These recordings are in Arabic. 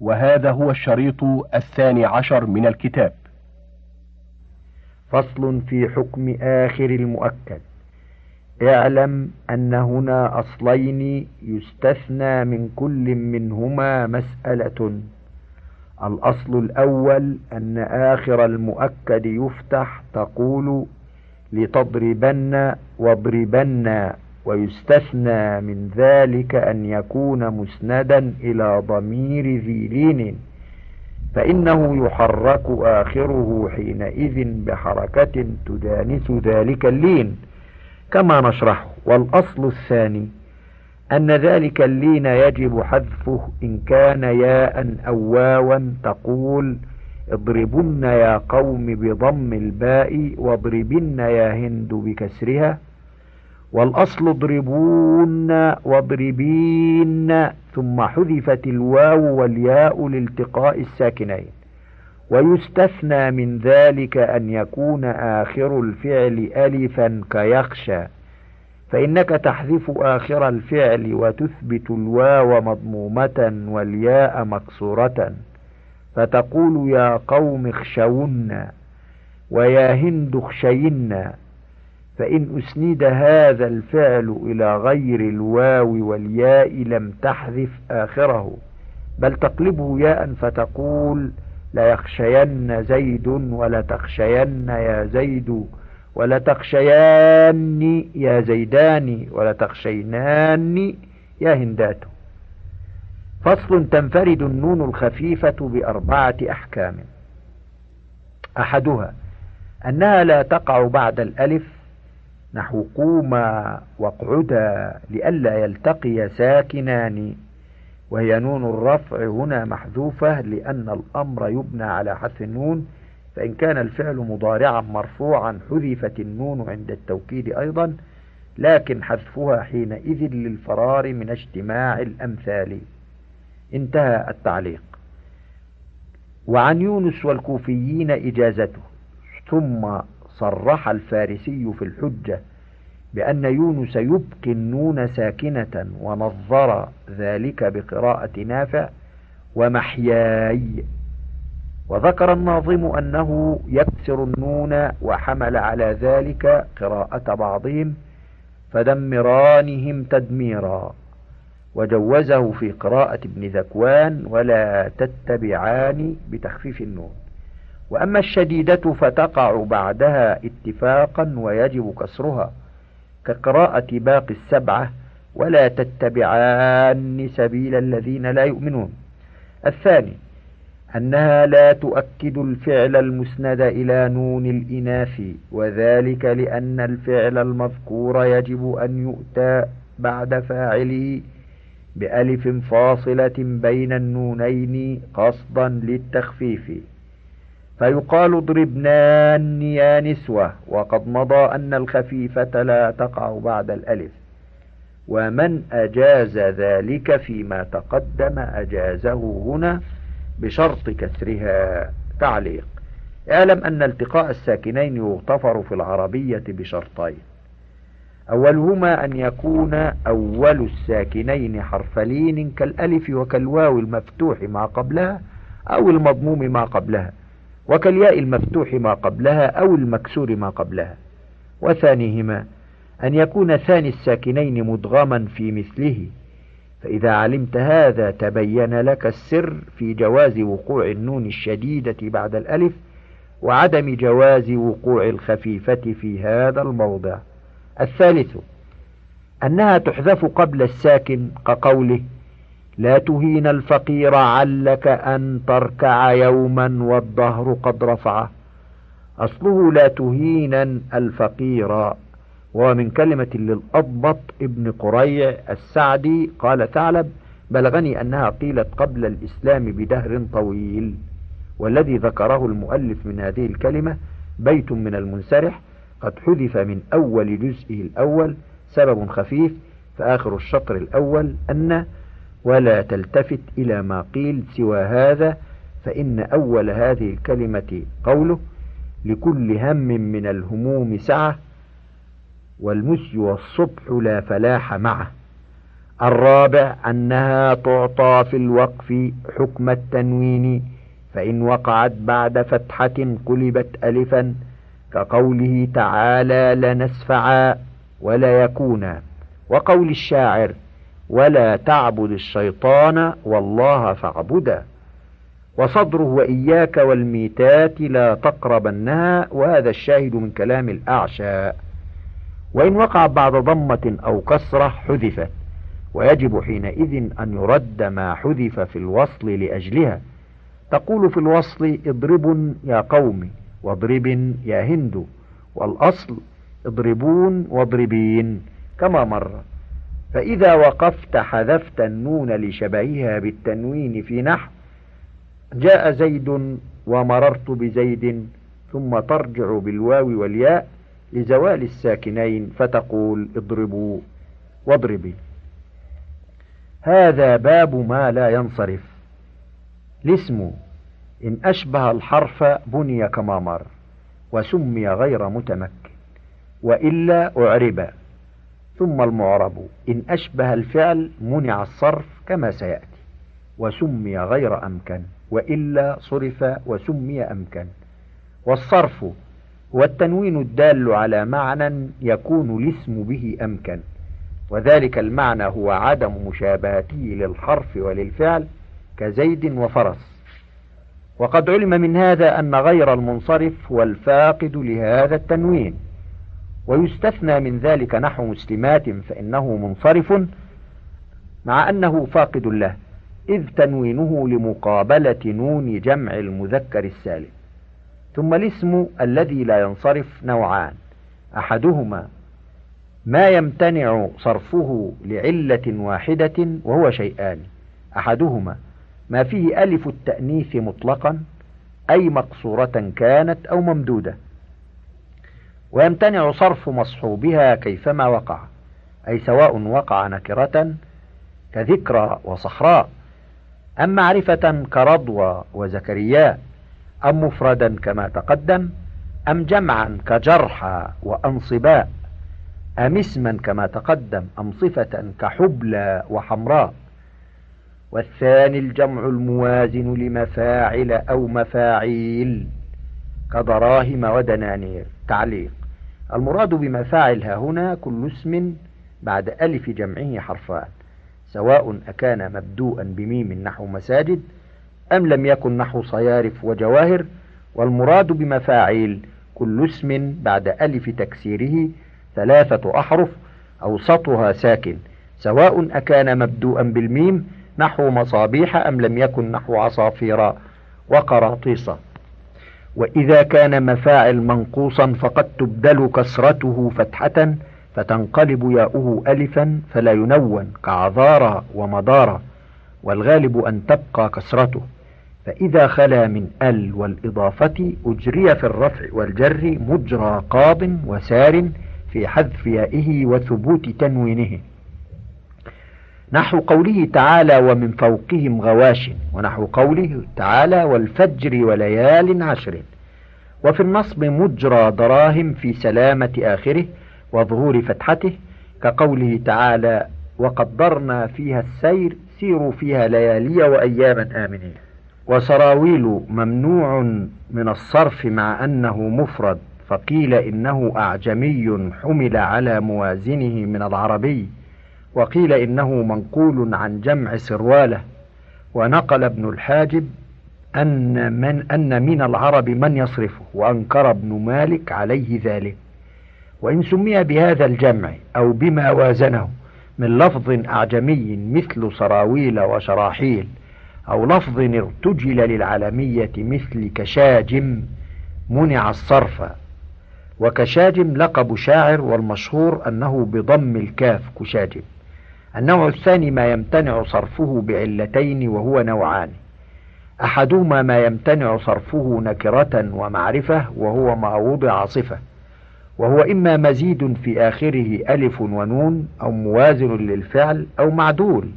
وهذا هو الشريط 12 من الكتاب. فصل في حكم آخر المؤكد. اعلم أن هنا أصلين يستثنى من كل منهما مسألة. الأصل الأول أن آخر المؤكد يفتح تقول لتضربن واضربن، ويستثنى من ذلك أن يكون مسندا إلى ضمير ذي لين، فإنه يحرك آخره حينئذ بحركة تدانس ذلك اللين كما نشرح. والأصل الثاني أن ذلك اللين يجب حذفه إن كان ياء أو واوا، تقول اضربن يا قوم بضم الباء واضربن يا هند بكسرها. والأصل اضربون واضربين، ثم حذفت الواو والياء لالتقاء الساكنين. ويستثنى من ذلك أن يكون آخر الفعل ألفا كيخشى، فإنك تحذف آخر الفعل وتثبت الواو مضمومة والياء مكسورة، فتقول يا قوم اخشون ويا هند اخشين. فإن أسند هذا الفعل إلى غير الواو والياء لم تحذف آخره، بل تقلبه ياء فتقول ليخشين زيد ولتخشين يا زيد ولتخشيان يا زيدان ولتخشينان يا هندات. فصل تنفرد النون الخفيفة ب4 أحكام. أحدها أنها لا تقع بعد الألف نحو قوما واقعدا، لئلا يلتقي ساكنان، وهي نون الرفع هنا محذوفة لأن الأمر يبنى على حذف النون، فإن كان الفعل مضارعا مرفوعا حذفت النون عند التوكيد أيضا، لكن حذفها حينئذ للفرار من اجتماع الأمثال. انتهى التعليق. وعن يونس والكوفيين إجازته. ثم صرح الفارسي في الحجة بأن يونس يبقي النون ساكنة، ونظر ذلك بقراءة نافع ومحياي. وذكر الناظم أنه يكسر النون، وحمل على ذلك قراءة بعضهم فدمرانهم تدميرا، وجوزه في قراءة ابن ذكوان ولا تتبعان بتخفيف النون. وأما الشديدة فتقع بعدها اتفاقا ويجب كسرها، كقراءة باقي السبعة ولا تتبعان سبيل الذين لا يؤمنون. الثاني أنها لا تؤكد الفعل المسند إلى نون الإناث، وذلك لأن الفعل المذكور يجب أن يؤتى بعد فاعله بألف فاصلة بين النونين قصدا للتخفيف، فيقال اضربنان يا نسوة. وقد مضى أن الخفيفة لا تقع بعد الألف، ومن أجاز ذلك فيما تقدم أجازه هنا بشرط كسرها. تعليق: اعلم أن التقاء الساكنين يغتفر في العربية بشرطين. أولهما أن يكون أول الساكنين حرف لين كالألف وكالواو المفتوح ما قبلها أو المضموم ما قبلها، وكالياء المفتوح ما قبلها أو المكسور ما قبلها. وثانيهما أن يكون ثاني الساكنين مدغما في مثله، فإذا علمت هذا تبين لك السر في جواز وقوع النون الشديدة بعد الألف وعدم جواز وقوع الخفيفة في هذا الموضع. الثالث أنها تحذف قبل الساكن، كقوله لا تهين الفقير علك أن تركع يوما والظهر قد رفعه. أصله لا تهينا الفقير، ومن كلمة للأضبط ابن قريع السعدي قال ثعلب: بلغني أنها قيلت قبل الإسلام بدهر طويل. والذي ذكره المؤلف من هذه الكلمة بيت من المنسرح قد حذف من أول جزئه الأول سبب خفيف، فآخر الشطر الأول أن ولا تلتفت إلى ما قيل سوى هذا، فإن أول هذه الكلمة قوله لكل هم من الهموم سعة والمسي والصبح لا فلاح معه. الرابع أنها تعطى في الوقف حكم التنوين، فإن وقعت بعد فتحة قلبت ألفا، كقوله تعالى لنسفعا ولا يكونا، وقول الشاعر ولا تعبد الشيطان والله فاعبدا، وصدره وإياك والميتات لا تقربنها، وهذا الشاهد من كلام الأعشاء. وإن وقع بعد ضمة أو كسرة حذفت، ويجب حينئذ أن يرد ما حذف في الوصل لأجلها. تقول في الوصل اضرب يا قوم، واضرب يا هند، والأصل اضربون واضربين كما مر. فإذا وقفت حذفت النون لشبهها بالتنوين في نحو جاء زيد ومررت بزيد، ثم ترجع بالواو والياء لزوال الساكنين فتقول اضربوا واضربي. هذا باب ما لا ينصرف. الاسم إن أشبه الحرف بني كما مر، وسمي غير متمكن، وإلا أعرب. ثم المعرب إن أشبه الفعل منع الصرف كما سيأتي، وسمي غير أمكن، وإلا صرف وسمي أمكن. والصرف هو التنوين الدال على معنى يكون الاسم به أمكن، وذلك المعنى هو عدم مشابهته للحرف وللفعل كزيد وفرس. وقد علم من هذا أن غير المنصرف هو الفاقد لهذا التنوين. ويستثنى من ذلك نحو مسلمات، فإنه منصرف مع أنه فاقد له، إذ تنوينه لمقابلة نون جمع المذكر السالم. ثم الاسم الذي لا ينصرف نوعان، أحدهما ما يمتنع صرفه لعلة واحدة، وهو شيئان. أحدهما ما فيه ألف التأنيث مطلقا، أي مقصورة كانت أو ممدودة، ويمتنع صرف مصحوبها كيفما وقع، أي سواء وقع نكرة كذكرى وصحراء، أم معرفة كرضوى وزكريا، أم مفردا كما تقدم، أم جمعا كجرحى وأنصباء، أم اسما كما تقدم، أم صفة كحبلى وحمراء. والثاني الجمع الموازن لمفاعل أو مفاعيل كدراهم ودنانير. تعليق: المراد بمفاعل هاهنا كل اسم بعد ألف جمعه حرفان، سواء أكان مبدوءا بميم نحو مساجد، أم لم يكن نحو صيارف وجواهر. والمراد بمفاعيل كل اسم بعد ألف تكسيره ثلاثة أحرف أوسطها ساكن، سواء أكان مبدوءا بالميم نحو مصابيح، أم لم يكن نحو عصافير وقراطيس. وإذا كان مفاعل منقوصا فقد تبدل كسرته فتحة، فتنقلب ياؤه ألفا فلا ينون، كعذارى ومدارى، والغالب أن تبقى كسرته. فإذا خلا من أل والإضافة أجري في الرفع والجر مجرى قاض وسار في حذف يائه وثبوت تنوينه، نحو قوله تعالى ومن فوقهم غواش، ونحو قوله تعالى والفجر وليال عشر. وفي النصب مجرى دراهم في سلامة آخره وظهور فتحته، كقوله تعالى وقدرنا فيها السير سيروا فيها ليالي وأياما آمنين. وسراويل ممنوع من الصرف مع أنه مفرد، فقيل إنه أعجمي حمل على موازنه من العربي، وقيل إنه منقول عن جمع سروالة. ونقل ابن الحاجب أن من العرب من يصرفه، وأنكر ابن مالك عليه ذلك. وإن سمي بهذا الجمع أو بما وازنه من لفظ أعجمي مثل سراويل وشراحيل، أو لفظ ارتجل للعالمية مثل كشاجم، منع الصرف. وكشاجم لقب شاعر، والمشهور أنه بضم الكاف كشاجم. النوع الثاني ما يمتنع صرفه بعلتين، وهو نوعان. أحدهما ما يمتنع صرفه نكرة ومعرفة، وهو ما وضع صفة، وهو إما مزيد في آخره ألف ونون، أو موازن للفعل، أو معدول.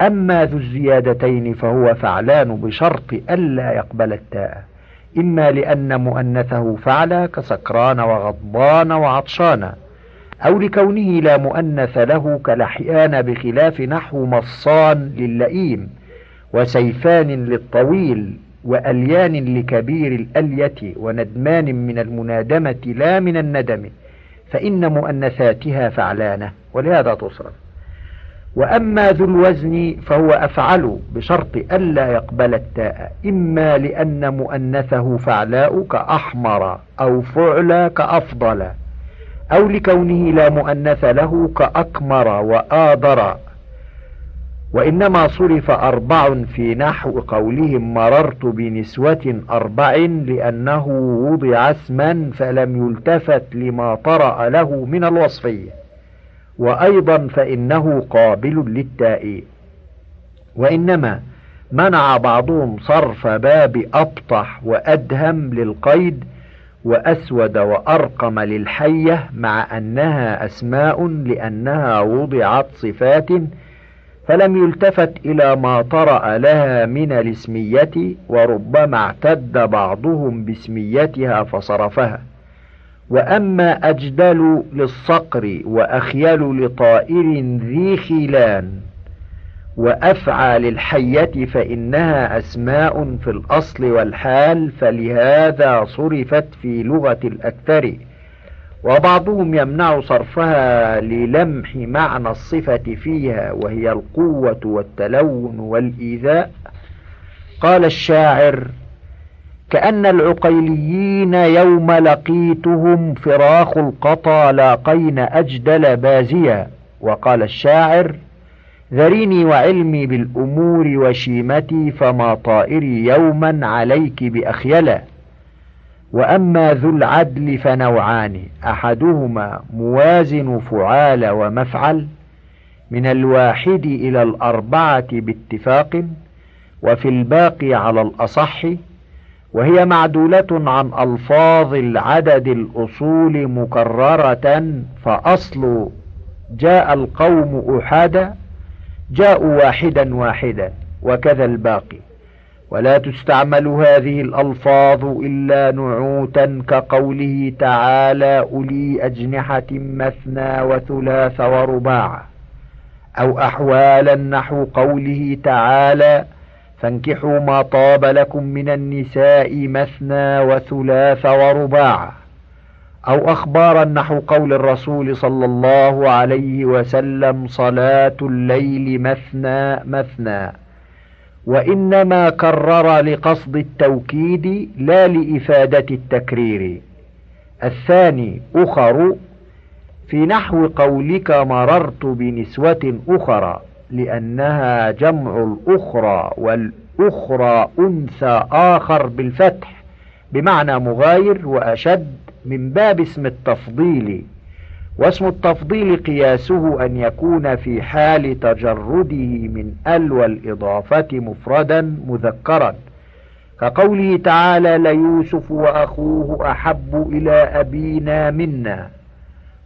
أما ذو الزيادتين فهو فعلان، بشرط ألا يقبل التاء، إما لأن مؤنثه فعل كسكران وغضبان وعطشان، أو لكونه لا مؤنث له كلحيان، بخلاف نحو مصان للئيم، وسيفان للطويل، وأليان لكبير الألية، وندمان من المنادمة لا من الندم، فإن مؤنثاتها فعلانة، ولهذا تصرف. وأما ذو الوزن فهو أفعل بشرط ألا يقبل التاء، إما لأن مؤنثه فعلاء كأحمر، أو فعل كأفضل، أو لكونه لا مؤنث له كأكمر وآضر. وإنما صرف أربع في نحو قولهم مررت بنسوة أربع، لأنه وضع اسما فلم يلتفت لما طرأ له من الوصفية، وأيضا فإنه قابل للتاء. وإنما منع بعضهم صرف باب أبطح وأدهم للقيد، وأسود وأرقم للحية، مع أنها أسماء لأنها وضعت صفات فلم يلتفت إلى ما طرأ لها من الاسمية، وربما اعتد بعضهم باسميتها فصرفها. وأما أجدل للصقر، وأخيل لطائر ذي خيلان، وأفعى للحية، فإنها أسماء في الأصل والحال، فلهذا صرفت في لغة الأكثر. وبعضهم يمنع صرفها للمح معنى الصفة فيها، وهي القوة والتلون والإيذاء. قال الشاعر: كأن العقيليين يوم لقيتهم فراخ القطى لاقين أجدل بازيا. وقال الشاعر: ذريني وعلمي بالأمور وشيمتي، فما طائري يوما عليك بأخيلا. وأما ذو العدل فنوعان، أحدهما موازن فعال ومفعل، من الواحد إلى الأربعة باتفاق، وفي الباقي على الأصح، وهي معدولة عن ألفاظ العدد الأصول مكررة، فأصل جاء القوم أحادا، جاءوا واحدا واحدا، وكذا الباقي. ولا تستعمل هذه الألفاظ إلا نعوتا، كقوله تعالى: أولي أجنحة مثنى وثلاث ورباع، أو أحوالا نحو قوله تعالى: فانكحوا ما طاب لكم من النساء مثنى وثلاث ورباع، أو أخبارا نحو قول الرسول صلى الله عليه وسلم: صلاة الليل مثنى مثنى. وإنما كرر لقصد التوكيد لا لإفادة التكرير. الثاني أخر في نحو قولك مررت بنسوة أخرى، لأنها جمع الأخرى، والأخرى أنثى آخر بالفتح بمعنى مغاير وأشد، من باب اسم التفضيل. واسم التفضيل قياسه أن يكون في حال تجرده من أل والإضافة مفردا مذكرا، كقوله تعالى: ليوسف وأخوه أحب إلى أبينا منا،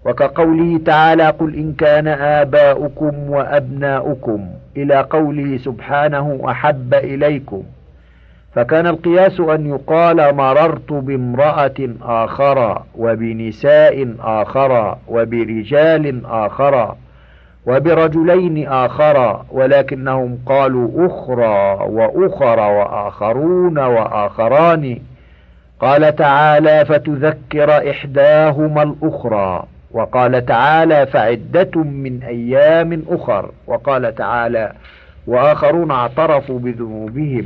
وكقوله تعالى: قل إن كان آباؤكم وأبناؤكم، إلى قوله سبحانه: أحب إليكم. فكان القياس أن يقال مررت بامرأة آخرى، وبنساء آخرى، وبرجال آخرى، وبرجلين آخرى، ولكنهم قالوا أخرى وأخرى وآخرون وآخران. قال تعالى: فتذكر إحداهما الأخرى. وقال تعالى: فعدة من أيام أخر. وقال تعالى: وآخرون اعترفوا بذنوبهم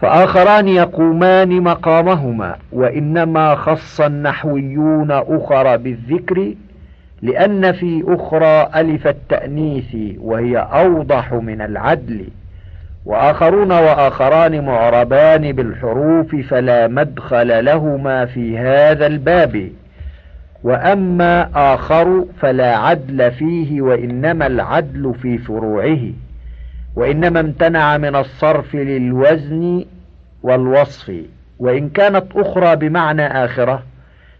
فآخران يقومان مقامهما. وإنما خص النحويون أخرى بالذكر، لأن في أخرى ألف التأنيث، وهي أوضح من العدل، وآخرون وآخران معربان بالحروف، فلا مدخل لهما في هذا الباب. وأما آخر فلا عدل فيه، وإنما العدل في فروعه. وإنما امتنع من الصرف للوزن والوصف، وإن كانت أخرى بمعنى آخرة،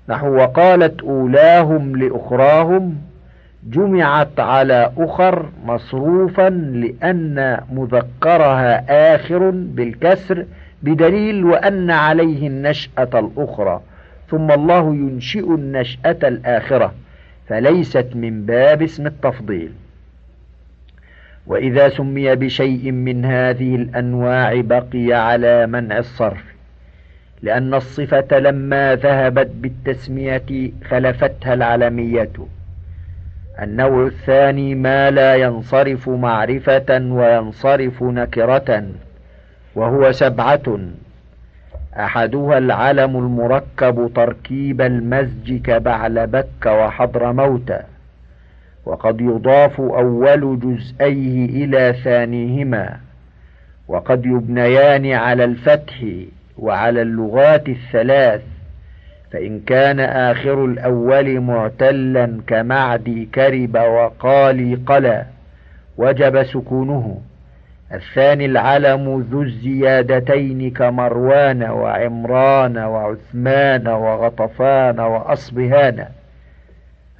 نحو وقالت أولاهم لأخراهم، جمعت على أخر مصروفا، لأن مذكرها آخر بالكسر، بدليل وأن عليه النشأة الأخرى، ثم الله ينشئ النشأة الآخرة، فليست من باب اسم التفضيل. وإذا سمي بشيء من هذه الأنواع بقي على منع الصرف، لأن الصفة لما ذهبت بالتسمية خلفتها العلمية. النوع الثاني ما لا ينصرف معرفة وينصرف نكرة، وهو سبعة. أحدها العلم المركب تركيب المزج كبعلبك وحضرموت، وقد يضاف أول جزئيه إلى ثانيهما، وقد يبنيان على الفتح وعلى اللغات الثلاث، فإن كان آخر الأول معتلا كمعدي كرب وقالي قلا وجب سكونه. الثاني العلم ذو الزيادتين كمروان وعمران وعثمان وغطفان وأصبهان.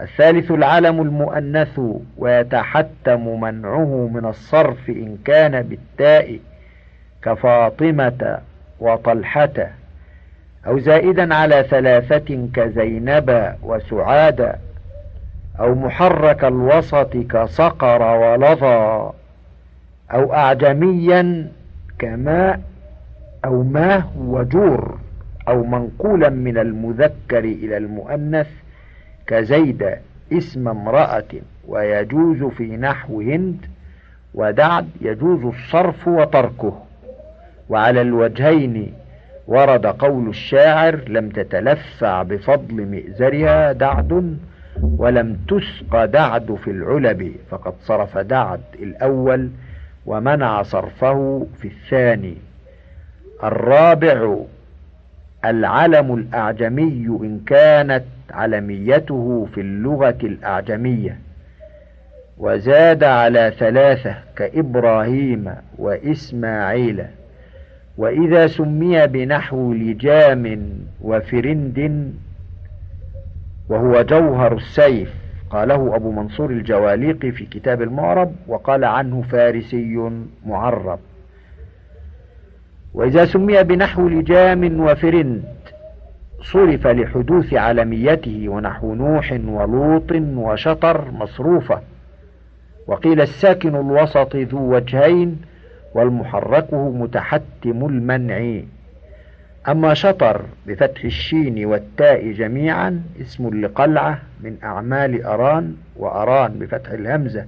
الثالث العلم المؤنث، ويتحتم منعه من الصرف إن كان بالتاء كفاطمة وطلحة، أو زائدا على ثلاثة كزينب وسعادة، أو محرك الوسط كصقر ولظى، أو أعجميا كما أو ما وجور، أو منقولا من المذكر إلى المؤنث كزيد اسم امرأة، ويجوز في نحو هند ودعد يجوز الصرف وتركه. وعلى الوجهين ورد قول الشاعر: لم تتلفع بفضل مئزرها دعد ولم تسق دعد في العلب، فقد صرف دعد الأول ومنع صرفه في الثاني. الرابع العلم الأعجمي إن كانت علميته في اللغة الأعجمية، وزاد على ثلاثة كإبراهيم وإسماعيل. وإذا سمي بنحو لجام وفرند، وهو جوهر السيف، قاله أبو منصور الجواليقي في كتاب المعرب، وقال عنه فارسي معرب. وإذا سمي بنحو لجام وفرند صرف لحدوث علميته، ونحو نوح ولوط وشطر مصروفة. وقيل الساكن الوسط ذو وجهين، والمحركه متحتم المنع. أما شطر بفتح الشين والتاء جميعا اسم لقلعة من أعمال أران، وأران بفتح الهمزة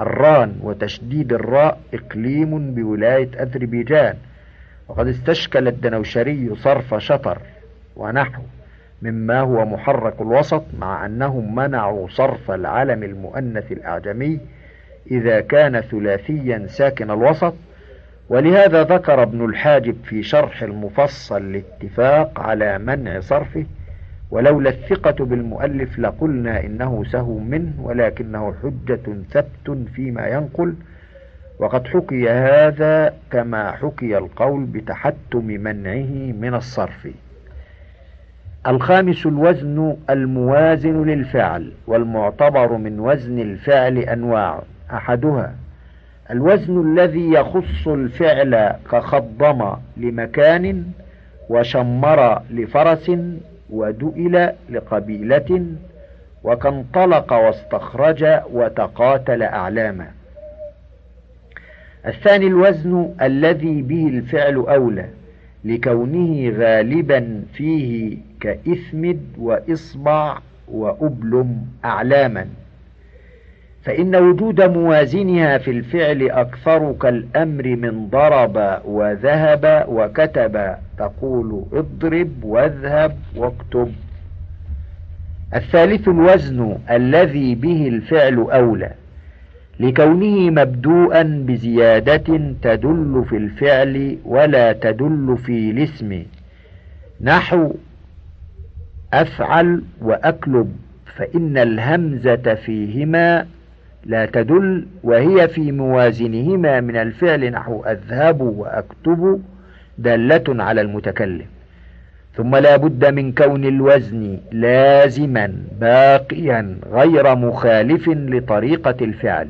أران وتشديد الراء إقليم بولاية أذربيجان، وقد استشكل الدنوشري صرف شطر ونحو مما هو محرك الوسط، مع أنهم منعوا صرف العلم المؤنث الأعجمي إذا كان ثلاثيا ساكن الوسط. ولهذا ذكر ابن الحاجب في شرح المفصل الاتفاق على منع صرفه: ولولا الثقة بالمؤلف لقلنا إنه سهو منه، ولكنه حجة ثبت فيما ينقل. وقد حكي هذا كما حكي القول بتحتم منعه من الصرف. الخامس الوزن الموازن للفعل، والمعتبر من وزن الفعل أنواع. أحدها الوزن الذي يخص الفعل كخضم لمكان، وشمر لفرس، ودئل لقبيلة، وكانطلق واستخرج وتقاتل أعلاما. الثاني الوزن الذي به الفعل أولى، لكونه غالبا فيه كإثمد وإصبع وأبلم أعلاما، فإن وجود موازنها في الفعل أكثر كالأمر من ضرب وذهب وكتب، تقول اضرب واذهب واكتب. الثالث الوزن الذي به الفعل أولى، لكونه مبدوءا بزيادة تدل في الفعل ولا تدل في الاسم، نحو أفعل وأكلب، فإن الهمزة فيهما لا تدل، وهي في موازنهما من الفعل نحو أذهب وأكتب دالة على المتكلم. ثم لا بد من كون الوزن لازما باقيا غير مخالف لطريقة الفعل،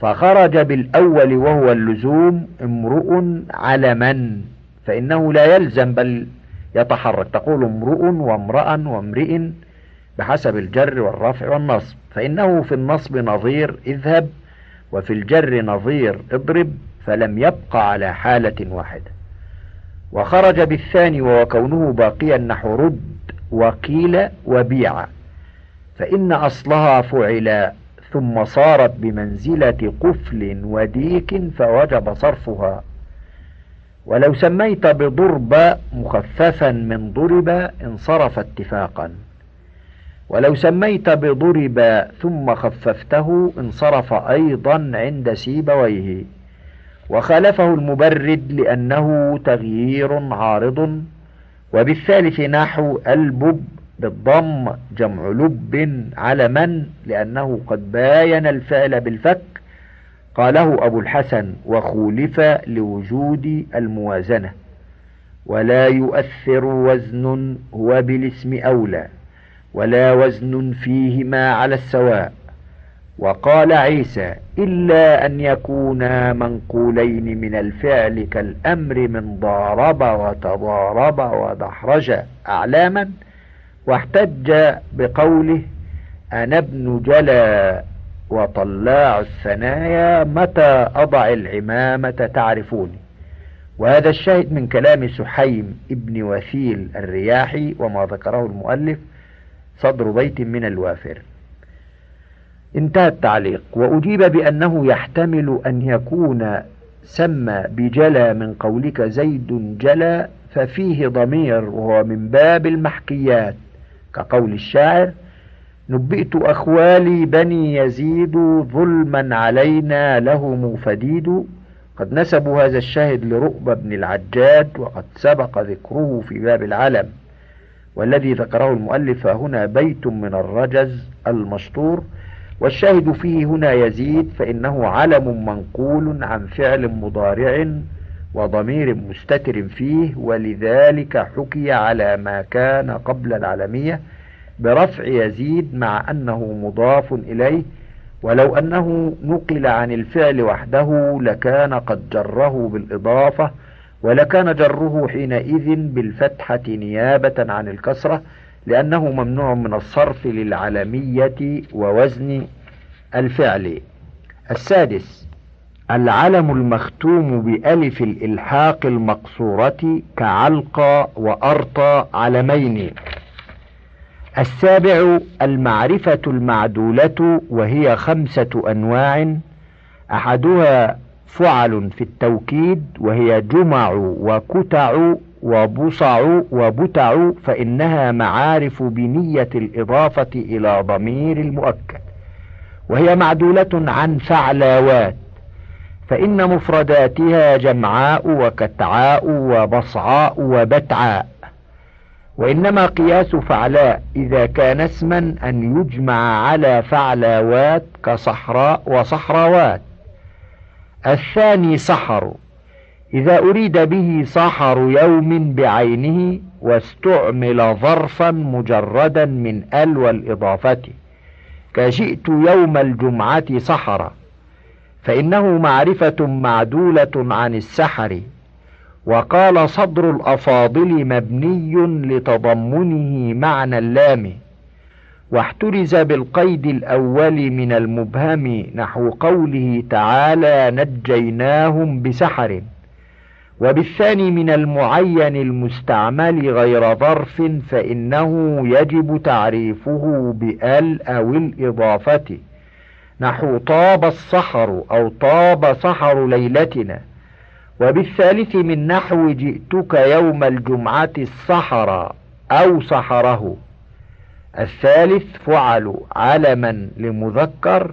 فخرج بالأول وهو اللزوم امرؤ على من، فإنه لا يلزم بل يتحرك، تقول امرؤ وامرأ وامرئ، بحسب الجر والرفع والنصب، فإنه في النصب نظير اذهب، وفي الجر نظير اضرب، فلم يبق على حالة واحدة. وخرج بالثاني وكونه باقيا نحو رد وقيل وبيع، فإن أصلها فعل ثم صارت بمنزلة قفل وديك فوجب صرفها. ولو سميت بضرب مخففا من ضرب انصرف اتفاقا، ولو سميت بضرب ثم خففته انصرف أيضا عند سيبويه، وخالفه المبرد لأنه تغيير عارض. وبالثالث نحو البب بالضم جمع لب على من، لأنه قد باين الفعل بالفك، قاله أبو الحسن وخولف لوجود الموازنة. ولا يؤثر وزن هو بالاسم أولى، ولا وزن فيهما على السواء. وقال عيسى إلا أن يكونا منقولين من الفعل كالأمر من ضارب وتضارب ودحرج أعلاما، واحتج بقوله أنا ابن جلا وطلاع الثنايا متى أضع العمامة تعرفوني. وهذا الشاهد من كلام سحيم ابن وثيل الرياحي وما ذكره المؤلف صدر بيت من الوافر. انتهى التعليق. وأجيب بأنه يحتمل أن يكون سمى بجلا من قولك زيد جلا، ففيه ضمير وهو من باب المحكيات كقول الشاعر نبئت أخوالي بني يزيد ظلما علينا لهم فديد. قد نسبوا هذا الشاهد لرؤبة بن العجاج وقد سبق ذكره في باب العلم، والذي ذكره المؤلف هنا بيت من الرجز المشطور، والشاهد فيه هنا يزيد، فإنه علم منقول عن فعل مضارع وضمير مستتر فيه، ولذلك حكي على ما كان قبل العلمية برفع يزيد مع أنه مضاف إليه، ولو أنه نقل عن الفعل وحده لكان قد جره بالإضافة، ولكان جره حينئذ بالفتحة نيابة عن الكسرة، لأنه ممنوع من الصرف للعلمية ووزن الفعل. السادس العلم المختوم بألف الإلحاق المقصورة كعلقى وأرطى علمين. السابع المعرفة المعدولة، وهي 5 أنواع، أحدها فعل في التوكيد، وهي جمع وكتع وبصع وبتع، فإنها معارف بنية الإضافة إلى ضمير المؤكد، وهي معدولة عن فعلاوات، فإن مفرداتها جمعاء وكتعاء وبصعاء وبتعاء، وإنما قياس فعلاء إذا كان اسما أن يجمع على فعلاوات كصحراء وصحراوات. الثاني صحر، إذا أريد به صحر يوم بعينه واستعمل ظرفا مجردا من أل والإضافة كجئت يوم الجمعة صحرا، فإنه معرفة معدولة عن السحر. وقال صدر الأفاضل مبني لتضمنه معنى اللام، واحترز بالقيد الأول من المبهم نحو قوله تعالى نجيناهم بسحر، وبالثاني من المعين المستعمل غير ظرف، فإنه يجب تعريفه بأل أو الإضافة نحو طاب السحر أو طاب سحر ليلتنا. وبالثالث من نحو جئتك يوم الجمعة السحر أو سحره. الثالث فعل علما لمذكر،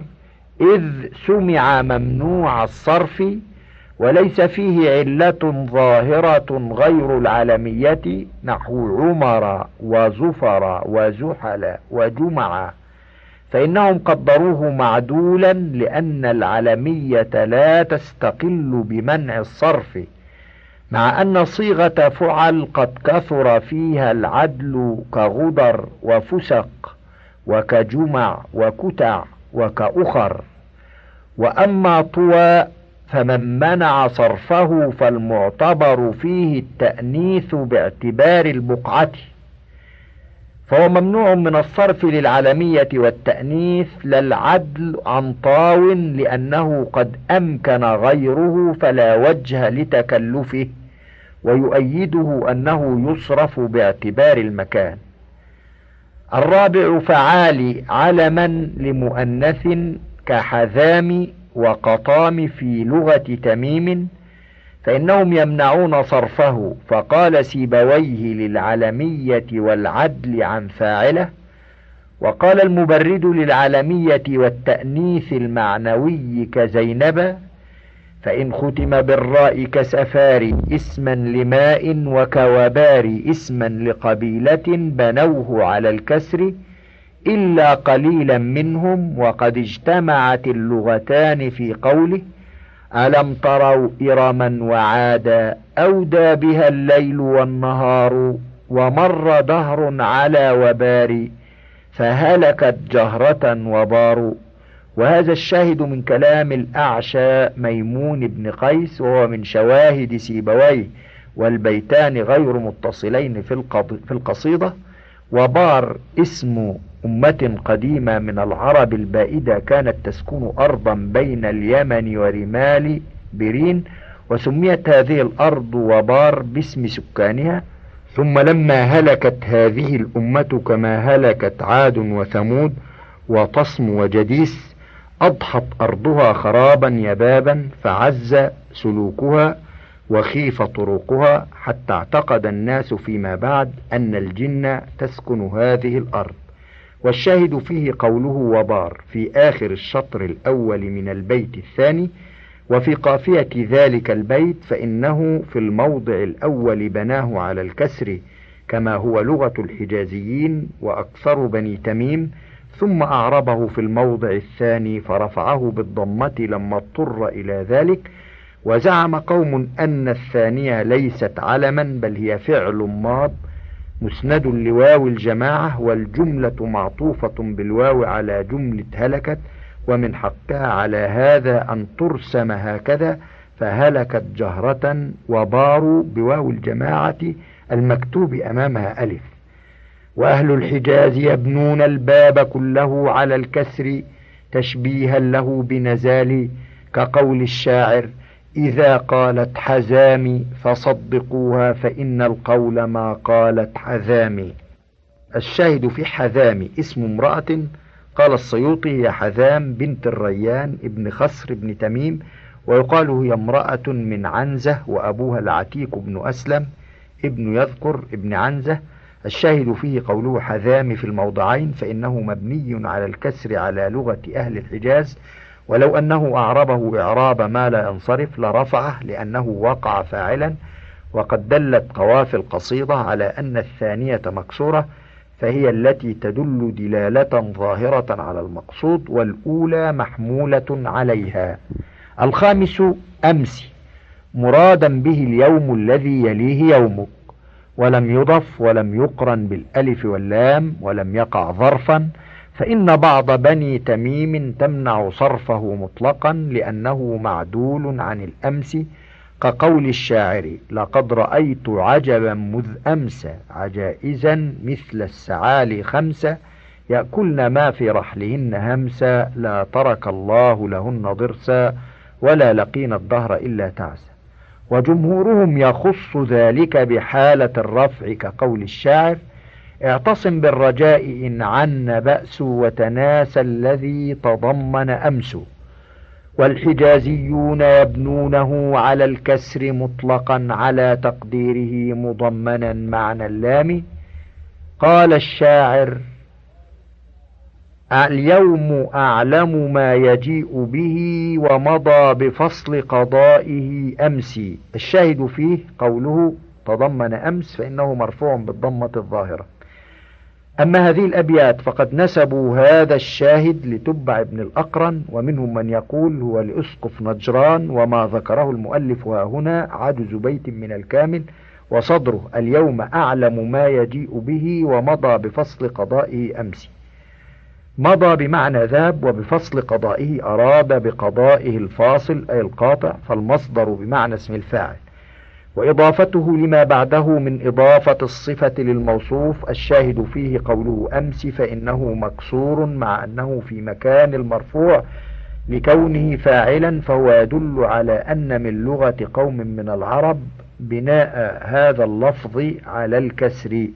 إذ سمع ممنوع الصرف وليس فيه علة ظاهرة غير العلمية نحو عمر وزفر وزحل وجمع، فإنهم قدروه معدولا لأن العلمية لا تستقل بمنع الصرف، مع أن صيغة فعل قد كثر فيها العدل كغدر وفسق وكجمع وكتع وكأخر. وأما طوى فمن منع صرفه فالمعتبر فيه التأنيث باعتبار البقعة، فهو ممنوع من الصرف للعلمية والتأنيث للعدل عن طاو، لأنه قد أمكن غيره فلا وجه لتكلفه، ويؤيده أنه يصرف باعتبار المكان. الرابع فعالي علما لمؤنث كحذام وقطام في لغة تميم، فإنهم يمنعون صرفه، فقال سيبويه للعلمية والعدل عن فاعلة، وقال المبرد للعلمية والتأنيث المعنوي كزينب، فإن ختم بالراء كسفاري اسما لماء، وكواباري اسما لقبيلة بنوه على الكسر إلا قليلا منهم، وقد اجتمعت اللغتان في قوله ألم تروا إرما وعادا أودى بها الليل والنهار، ومر دهر على وبار فهلكت جهرة وبار. وهذا الشاهد من كلام الأعشى ميمون بن قيس، وهو من شواهد سيبويه، والبيتان غير متصلين في القصيدة. وبار اسم أمة قديمة من العرب البائدة كانت تسكن أرضا بين اليمن ورمال برين، وسميت هذه الأرض وبار باسم سكانها. ثم لما هلكت هذه الأمة كما هلكت عاد وثمود وطصم وجديس، أضحت أرضها خرابا يبابا، فعز سلوكها وخيف طرقها، حتى اعتقد الناس فيما بعد أن الجن تسكن هذه الأرض. والشاهد فيه قوله وبار في آخر الشطر الأول من البيت الثاني، وفي قافية ذلك البيت، فإنه في الموضع الأول بناه على الكسر كما هو لغة الحجازيين وأكثر بني تميم، ثم أعربه في الموضع الثاني فرفعه بالضمة لما اضطر إلى ذلك. وزعم قوم أن الثانية ليست علما، بل هي فعل ماض مسند لواو الجماعة، والجملة معطوفة بالواو على جملة هلكت، ومن حقها على هذا أن ترسم هكذا، فهلكت جهرة وباروا بواو الجماعة المكتوب أمامها ألف. وأهل الحجاز يبنون الباب كله على الكسر تشبيها له بنزال، كقول الشاعر إذا قالت حزامي فصدقوها فإن القول ما قالت حذامي. الشاهد في حذامي اسم امرأة، قال السيوطي هي حذام بنت الريان ابن خسر ابن تميم، ويقال هي امرأة من عنزة، وأبوها العتيق بن أسلم ابن يذكر ابن عنزة. الشاهد فيه قوله حذامي في الموضعين، فإنه مبني على الكسر على لغة أهل الحجاز، ولو أنه أعربه إعراب ما لا ينصرف لرفعه، لأنه وقع فاعلا. وقد دلت قوافي القصيدة على أن الثانية مكسورة، فهي التي تدل دلالة ظاهرة على المقصود، والأولى محمولة عليها. الخامس أمسي مرادا به اليوم الذي يليه يومك، ولم يضف ولم يقرن بالألف واللام، ولم يقع ظرفا، فإن بعض بني تميم تمنع صرفه مطلقا لأنه معدول عن الأمس، كقول الشاعر لقد رأيت عجبا مذ أمس عجائزا مثل السعالي خمسة، يأكلن ما في رحلهن همسة، لا ترك الله لهن ضرسا ولا لقين الدهر إلا تعسى. وجمهورهم يخص ذلك بحالة الرفع، كقول الشاعر اعتصم بالرجاء إن عن بأس، وتناسى الذي تضمن أمس. والحجازيون يبنونه على الكسر مطلقا على تقديره مضمنا معنى اللام، قال الشاعر اليوم أعلم ما يجيء به، ومضى بفصل قضائه أمسي. الشاهد فيه قوله تضمن أمس، فإنه مرفوع بالضمة الظاهرة. أما هذه الأبيات فقد نسبوا هذا الشاهد لتبع بن الأقرن، ومنهم من يقول هو لأسقف نجران، وما ذكره المؤلف هاهنا عجز بيت من الكامل، وصدره اليوم أعلم ما يجيء به ومضى بفصل قضائه أمس. مضى بمعنى ذهب، وبفصل قضائه أراد بقضائه الفاصل أي القاطع، فالمصدر بمعنى اسم الفاعل. وإضافته لما بعده من إضافة الصفة للموصوف الشاهد فيه قوله أمس، فإنه مكسور مع أنه في مكان المرفوع لكونه فاعلا، فهو يدل على أن من لغة قوم من العرب بناء هذا اللفظ على الكسر.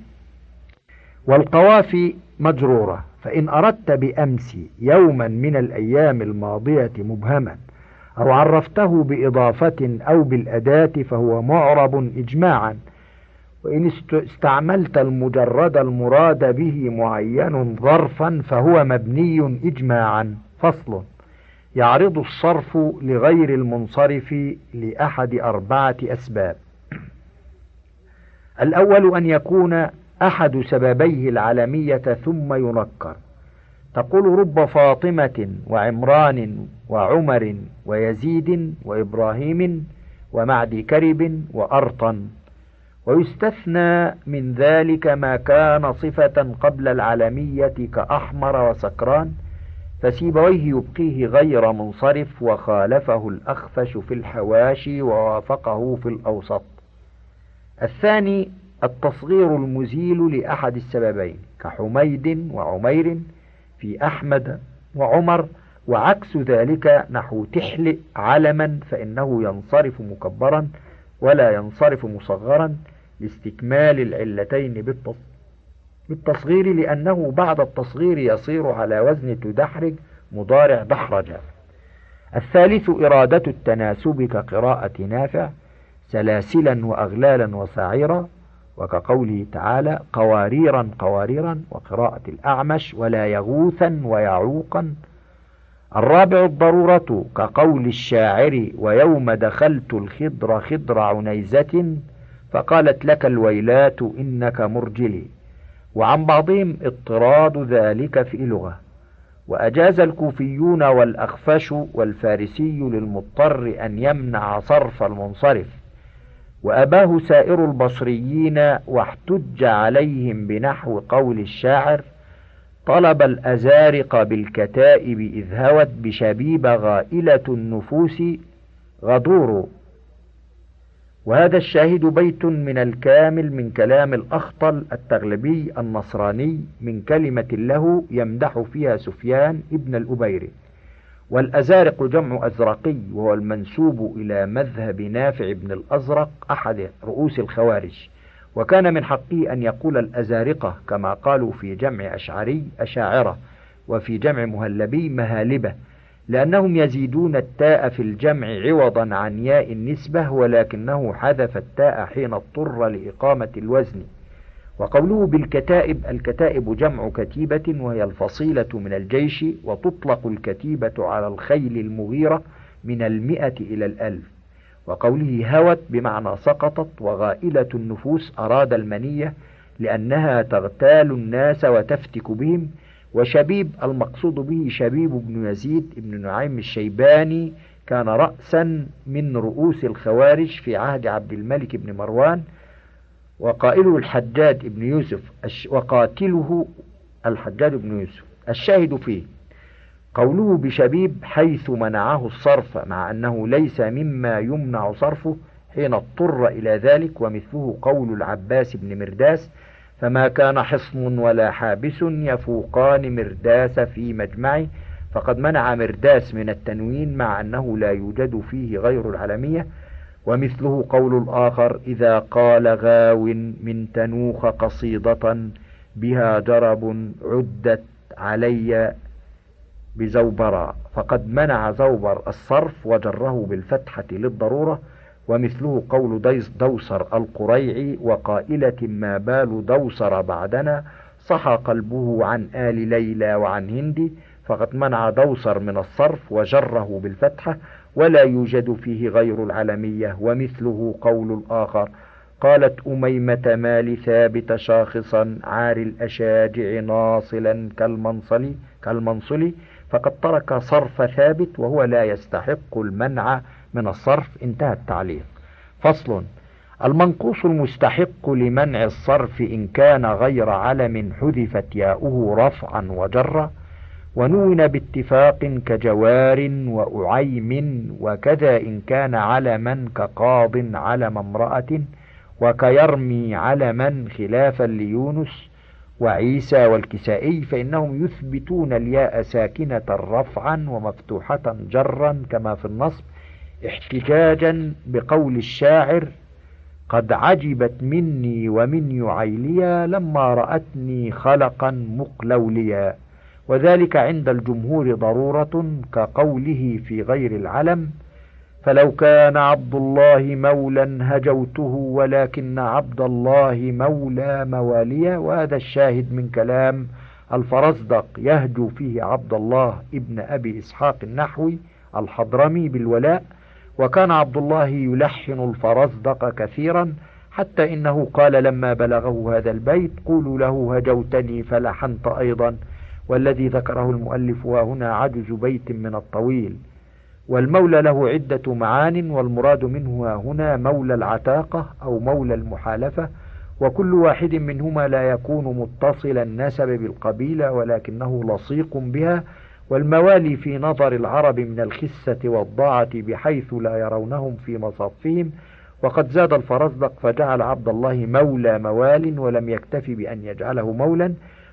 والقوافي مجرورة، فإن أردت بأمس يوما من الأيام الماضية مبهما أو عرفته بإضافة أو بالأداة فهو معرب إجماعا، وإن استعملت المجرد المراد به معين ظرفا فهو مبني إجماعا. فصل: يعرض الصرف لغير المنصرف لأحد أربعة أسباب. الأول أن يكون أحد سببيه العلمية ثم ينكر، تقول رب فاطمة وعمران وعمر ويزيد وإبراهيم ومعد كرب وأرطن. ويستثنى من ذلك ما كان صفة قبل العلمية كأحمر وسكران، فسيبويه يبقيه غير منصرف، وخالفه الأخفش في الحواشي ووافقه في الأوسط. الثاني التصغير المزيل لأحد السببين كحميد وعمير في أحمد وعمر، وعكس ذلك نحو تحلق علما، فإنه ينصرف مكبرا ولا ينصرف مصغرا لاستكمال العلتين بالتصغير، لأنه بعد التصغير يصير على وزن تدحرج مضارع دحرجا. الثالث إرادة التناسب كقراءة نافع سلاسلا وأغلالا وسعيرا، وكقوله تعالى قواريرا قواريرا، وقراءة الأعمش ولا يغوثا ويعوقا. الرابع الضرورة كقول الشاعر ويوم دخلت الخضر خضر عنيزة فقالت لك الويلات إنك مرجلي، وعن بعضهم اضطراد ذلك في لغة. وأجاز الكوفيون والأخفش والفارسي للمضطر أن يمنع صرف المنصرف، وأباه سائر البصريين، واحتج عليهم بنحو قول الشاعر طلب الأزارق بالكتائب إذ هوت بشبيب غائلة النفوس غدور. وهذا الشاهد بيت من الكامل من كلام الأخطل التغلبي النصراني من كلمة له يمدح فيها سفيان ابن الأبيري. والأزارق جمع أزرقي، وهو المنسوب إلى مذهب نافع بن الأزرق أحد رؤوس الخوارج، وكان من حقه أن يقول الأزارقة كما قالوا في جمع أشعري أشاعرة، وفي جمع مهلبي مهالبة، لأنهم يزيدون التاء في الجمع عوضا عن ياء النسبة، ولكنه حذف التاء حين اضطر لإقامة الوزن. وقوله بالكتائب، الكتائب جمع كتيبة وهي الفصيلة من الجيش، وتطلق الكتيبة على الخيل المغيرة من 100 إلى 1000. وقوله هوت بمعنى سقطت، وغائلة النفوس أراد المنية لأنها تغتال الناس وتفتك بهم. وشبيب المقصود به شبيب بن يزيد بن نعيم الشيباني، كان رأسا من رؤوس الخوارج في عهد عبد الملك بن مروان، وقائله الحجاج بن يوسف وقاتله الحجاج بن يوسف. الشاهد فيه قوله بشبيب حيث منعه الصرف، مع أنه ليس مما يمنع صرفه حين اضطر إلى ذلك. ومثله قول العباس بن مرداس فما كان حصن ولا حابس يفوقان مرداس في مجمعه، فقد منع مرداس من التنوين مع أنه لا يوجد فيه غير العلمية. ومثله قول الآخر إذا قال غاو من تنوخ قصيدة بها جرب عدت علي بزوبرا، فقد منع زوبر الصرف وجره بالفتحة للضرورة. ومثله قول دوسر القريعي وقائلة ما بال دوسر بعدنا صحى قلبه عن آل ليلى وعن هندي، فقد منع دوسر من الصرف وجره بالفتحة، ولا يوجد فيه غير العلمية. ومثله قول الآخر قالت أميمة مال ثابت شاخصا عار الأشاجع ناصلا كالمنصلي، فقد ترك صرف ثابت وهو لا يستحق المنع من الصرف. انتهى التعليق. فصل: المنقوص المستحق لمنع الصرف إن كان غير علم حذفت ياؤه رفعا وجرا، ونون باتفاق كجوار وأعيم وكذا إن كان علما كقاض علم امرأة وكيرمي علما خلافا ليونس وعيسى والكسائي، فإنهم يثبتون الياء ساكنة رفعا ومفتوحة جرا كما في النصب احتجاجا بقول الشاعر: قد عجبت مني ومن يعيليا لما رأتني خلقا مقلوليا، وذلك عند الجمهور ضرورة كقوله في غير العلم: فلو كان عبد الله مولا هجوته ولكن عبد الله مولى مواليا. وهذا الشاهد من كلام الفرزدق يهجو فيه عبد الله ابن أبي إسحاق النحوي الحضرمي بالولاء، وكان عبد الله يلحن الفرزدق كثيرا حتى إنه قال لما بلغه هذا البيت: قولوا له هجوتني فلحنت أيضا. والذي ذكره المؤلف وهنا عجز بيت من الطويل. والمولى له عدة معان، والمراد منه هنا مولى العتاقة أو مولى المحالفة، وكل واحد منهما لا يكون متصل النسب بالقبيلة ولكنه لصيق بها. والموالي في نظر العرب من الخسة والضاعة بحيث لا يرونهم في مصافهم. وقد زاد الفرزدق فجعل عبد الله مولى موال ولم يكتف بأن يجعله مولا.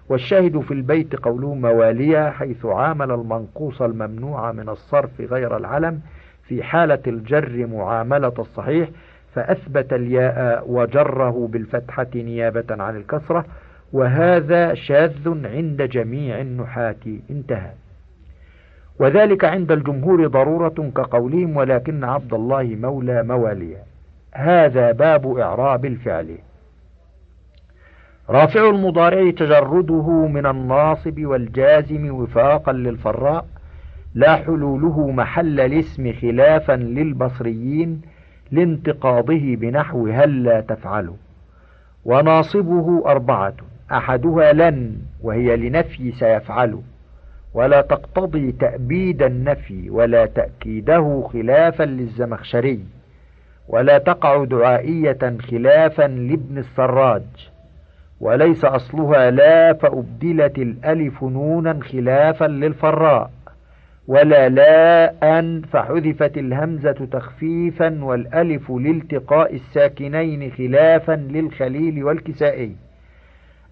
والشاهد في البيت قوله مواليا، حيث عامل المنقوص الممنوع من الصرف غير العلم في حالة الجر معاملة الصحيح، فأثبت الياء وجره بالفتحة نيابة عن الكسرة، وهذا شاذ عند جميع النحاة. انتهى. وذلك عند الجمهور ضرورة كقولهم: ولكن عبد الله مولى مواليا. هذا باب إعراب الفعل. رافع المضارع تجرده من الناصب والجازم وفاقا للفراء، لا حلوله محل الاسم خلافا للبصريين لانتقاضه بنحو هلا تفعله. وناصبه أربعة: أحدها لن، وهي لنفي سيفعله، ولا تقتضي تأبيد النفي ولا تأكيده خلافا للزمخشري، ولا تقع دعائية خلافا لابن السراج، وليس أصلها لا فأبدلت الألف نونا خلافا للفراء، ولا لا أن فحذفت الهمزة تخفيفا والألف لالتقاء الساكنين خلافا للخليل والكسائي.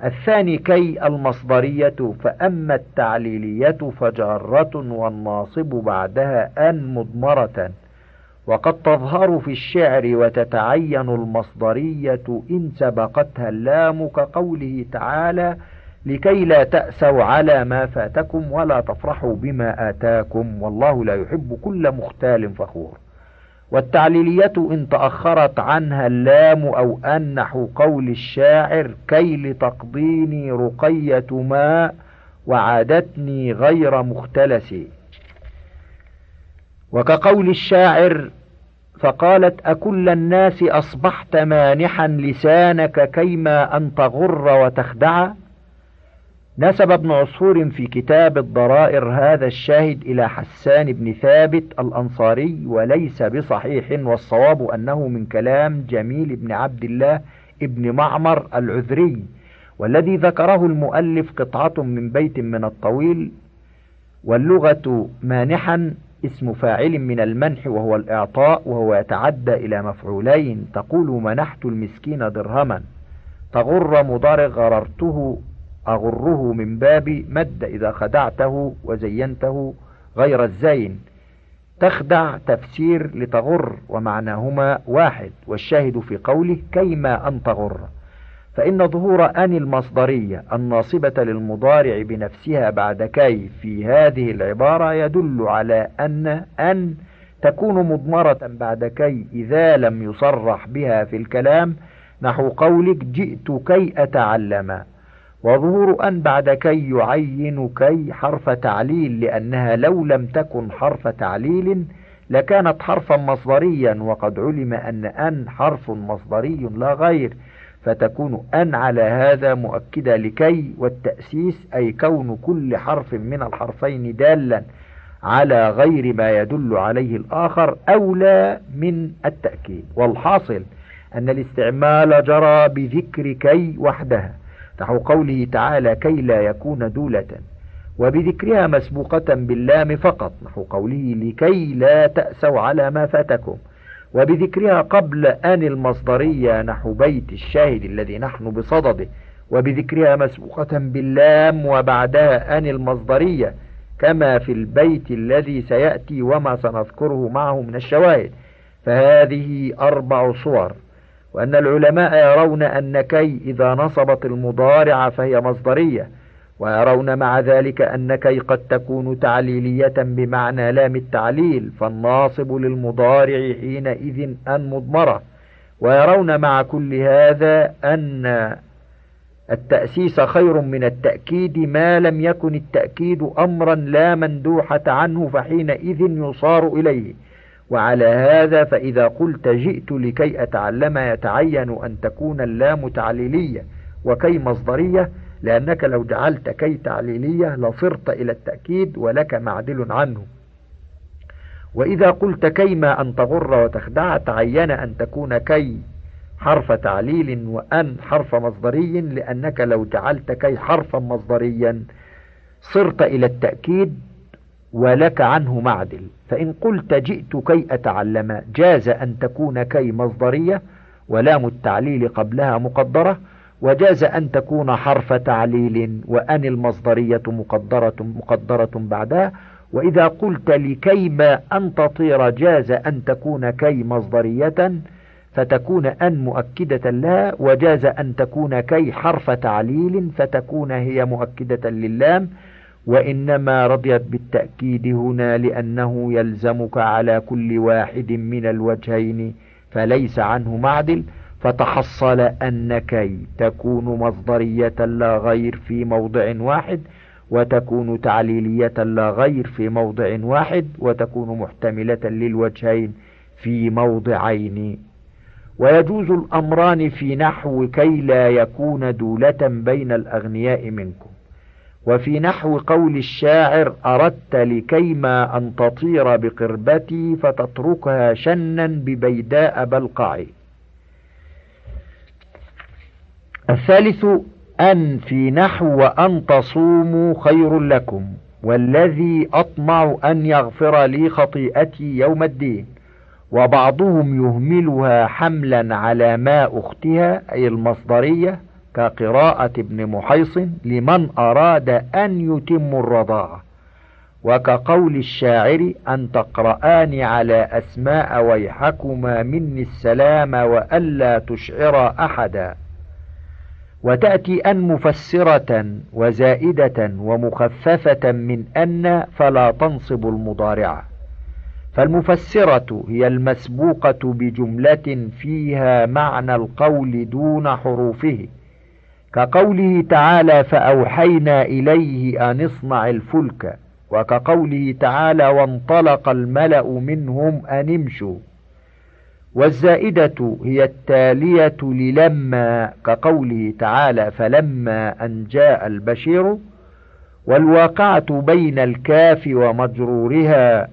الثاني كي المصدرية، فأما التعليلية فجارة والناصب بعدها أن مضمرة، وقد تظهر في الشعر وتتعين المصدرية إن سبقتها اللام كقوله تعالى: لكي لا تأسوا على ما فاتكم ولا تفرحوا بما آتاكم والله لا يحب كل مختال فخور. والتعليلية إن تأخرت عنها اللام أو أن، نحو قول الشاعر: كي لتقضيني رقية ما وعادتني غير مختلسي، وكقول الشاعر: فقالت أكل الناس أصبحت مانحا لسانك كيما أن تغر وتخدع. نسب ابن عصفور في كتاب الضرائر هذا الشاهد إلى حسان بن ثابت الأنصاري، وليس بصحيح، والصواب أنه من كلام جميل بن عبد الله ابن معمر العذري، والذي ذكره المؤلف قطعة من بيت من الطويل. واللغة مانحا اسم فاعل من المنح وهو الإعطاء، وهو يتعدى إلى مفعولين: تقول منحت المسكين درهما، تغر مضارع غررته أغره من باب مد إذا خدعته وزينته غير الزين، تخدع تفسير لتغر، ومعناهما واحد. والشاهد في قوله كيما أن تغر، فإن ظهور أن المصدرية الناصبة للمضارع بنفسها بعد كي في هذه العبارة يدل على أن تكون مضمرة بعد كي إذا لم يصرح بها في الكلام، نحو قولك جئت كي أتعلم. وظهور أن بعد كي يعين كي حرف تعليل، لأنها لو لم تكن حرف تعليل لكانت حرفا مصدريا، وقد علم أن حرف مصدري لا غير، فتكون أن على هذا مؤكدة لكي. والتأسيس أي كون كل حرف من الحرفين دالا على غير ما يدل عليه الآخر أولى من التأكيد. والحاصل أن الاستعمال جرى بذكر كي وحدها، نحو قوله تعالى: كي لا يكون دولة. وبذكرها مسبوقة باللام فقط، نحو قوله لكي لا تأسوا على ما فاتكم، وبذكرها قبل أن المصدرية نحو بيت الشاهد الذي نحن بصدده، وبذكرها مسبوقة باللام وبعدها أن المصدرية كما في البيت الذي سيأتي وما سنذكره معه من الشواهد. فهذه 4 صور. وأن العلماء يرون أن كي إذا نصبت المضارع فهي مصدرية، ويرون مع ذلك أن كي قد تكون تعليلية بمعنى لام التعليل، فالناصب للمضارع حينئذ أن مضمرة. ويرون مع كل هذا أن التأسيس خير من التأكيد ما لم يكن التأكيد أمرا لا مندوحة عنه، فحينئذ يصار إليه. وعلى هذا فإذا قلت جئت لكي أتعلم يتعين أن تكون اللام تعليلية وكي مصدرية، لأنك لو جعلت كي تعليلية لصرت إلى التأكيد ولك معدل عنه. وإذا قلت كيما أن تغر وتخدع، تعين أن تكون كي حرف تعليل وأن حرف مصدري، لأنك لو جعلت كي حرفا مصدريا صرت إلى التأكيد ولك عنه معدل. فإن قلت جئت كي أتعلم، جاز أن تكون كي مصدرية ولام التعليل قبلها مقدرة، وجاز أن تكون حرف تعليل وأن المصدرية مقدرة بعدها. وإذا قلت لكيما أن تطير، جاز أن تكون كي مصدرية فتكون أن مؤكدة لها، وجاز أن تكون كي حرف تعليل فتكون هي مؤكدة للام، وإنما رضيت بالتأكيد هنا لأنه يلزمك على كل واحد من الوجهين فليس عنه معدل، فتحصل أن كي تكون مصدرية لا غير في موضع واحد، وتكون تعليلية لا غير في موضع واحد، وتكون محتملة للوجهين في موضعين. ويجوز الأمران في نحو كي لا يكون دولة بين الأغنياء منكم، وفي نحو قول الشاعر أردت لكيما أن تطير بقربتي فتتركها شنا ببيداء بلقعي. الثالث أن في نحو أن تصوموا خير لكم، والذي أطمع أن يغفر لي خطيئتي يوم الدين. وبعضهم يهملها حملا على ما أختها أي المصدرية، كقراءة ابن محيص لمن أراد أن يتم الرضاعة، وكقول الشاعر أن تقرآن على أسماء ويحكما مني السلام وألا تشعر أحدا. وتأتي أن مفسرة وزائدة ومخففة من أن، فلا تنصب المضارعة. فالمفسرة هي المسبوقة بجملة فيها معنى القول دون حروفه، كقوله تعالى فأوحينا إليه أن اصنع الفلك، وكقوله تعالى وانطلق الملأ منهم أن امشوا. والزائدة هي التالية للما، كقوله تعالى فلما أن جاء البشير. والواقعة بين الكاف ومجرورها،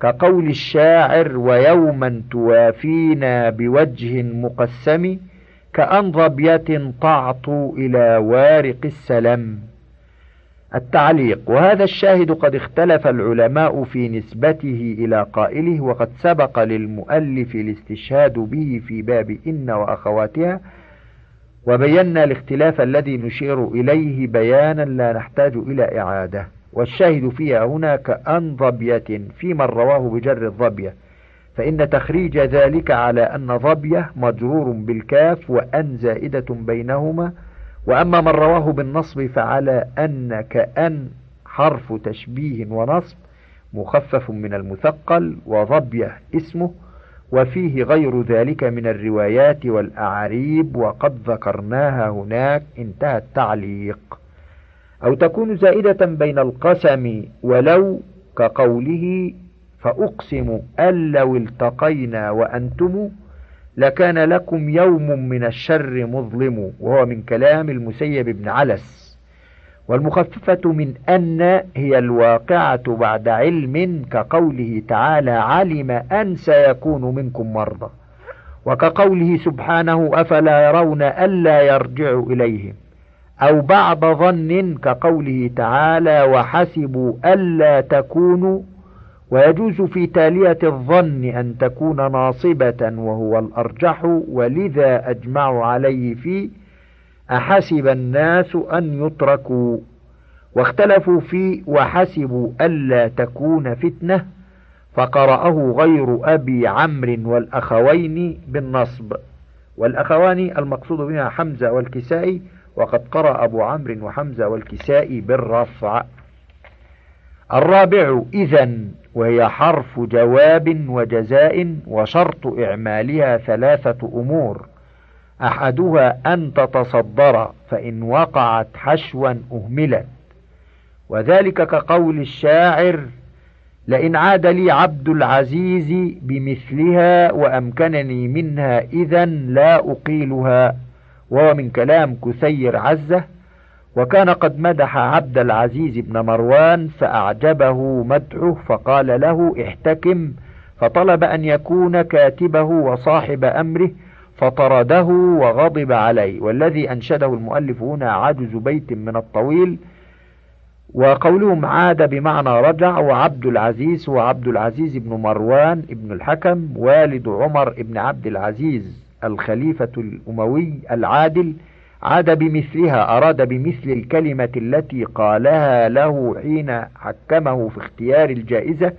كقول الشاعر ويوما توافينا بوجه مقسم كأن ظبية تعطو إلى وارق السلم. التعليق: وهذا الشاهد قد اختلف العلماء في نسبته إلى قائله، وقد سبق للمؤلف الاستشهاد به في باب إن وأخواتها، وبينا الاختلاف الذي نشير إليه بيانا لا نحتاج إلى إعادة. والشاهد فيها هنا كأن ظبية في من رواه بجر الظبية، فإن تخريج ذلك على أن ظبية مجرور بالكاف وأن زائدة بينهما، وأما من رواه بالنصب فعلى أن كأن حرف تشبيه ونصب مخفف من المثقل، وظبية اسمه، وفيه غير ذلك من الروايات والأعاريب وقد ذكرناها هناك. انتهى التعليق. أو تكون زائدة بين القسم ولو، كقوله فأقسم أن لو التقينا وأنتم لكان لكم يوم من الشر مظلم، وهو من كلام المسيب بن علس. والمخففة من أن هي الواقعة بعد علم، كقوله تعالى علم أن سيكون منكم مرضى، وكقوله سبحانه أفلا يرون ألا يرجع إليهم. أو بعض ظن كقوله تعالى وحسبوا ألا تكونوا، ويجوز في تالية الظن أن تكون ناصبة وهو الأرجح، ولذا أجمع عليه فيه أحسب الناس أن يتركوا، واختلفوا في وحسبوا ألا تكون فتنة، فقرأه غير أبي عمرو والأخوين بالنصب، والأخوان المقصود بها حمزة والكسائي، وقد قرأ أبو عمرو وحمزة والكسائي بالرفع. الرابع إذن، وهي حرف جواب وجزاء، وشرط إعمالها ثلاثة أمور: أحدها أن تتصدر، فإن وقعت حشوا أهملت، وذلك كقول الشاعر: لئن عاد لي عبد العزيز بمثلها وأمكنني منها إذن لا أقيلها، وهو من كلام كثير عزة، وكان قد مدح عبد العزيز بن مروان فأعجبه مدحه فقال له احتكم، فطلب أن يكون كاتبه وصاحب أمره فطرده وغضب عليه، والذي أنشده المؤلف هنا عجز بيت من الطويل، وقولهم عاد بمعنى رجع، وعبد العزيز وعبد العزيز بن مروان بن الحكم والد عمر بن عبد العزيز الخليفة الأموي العادل، عاد بمثلها أراد بمثل الكلمة التي قالها له حين حكمه في اختيار الجائزة،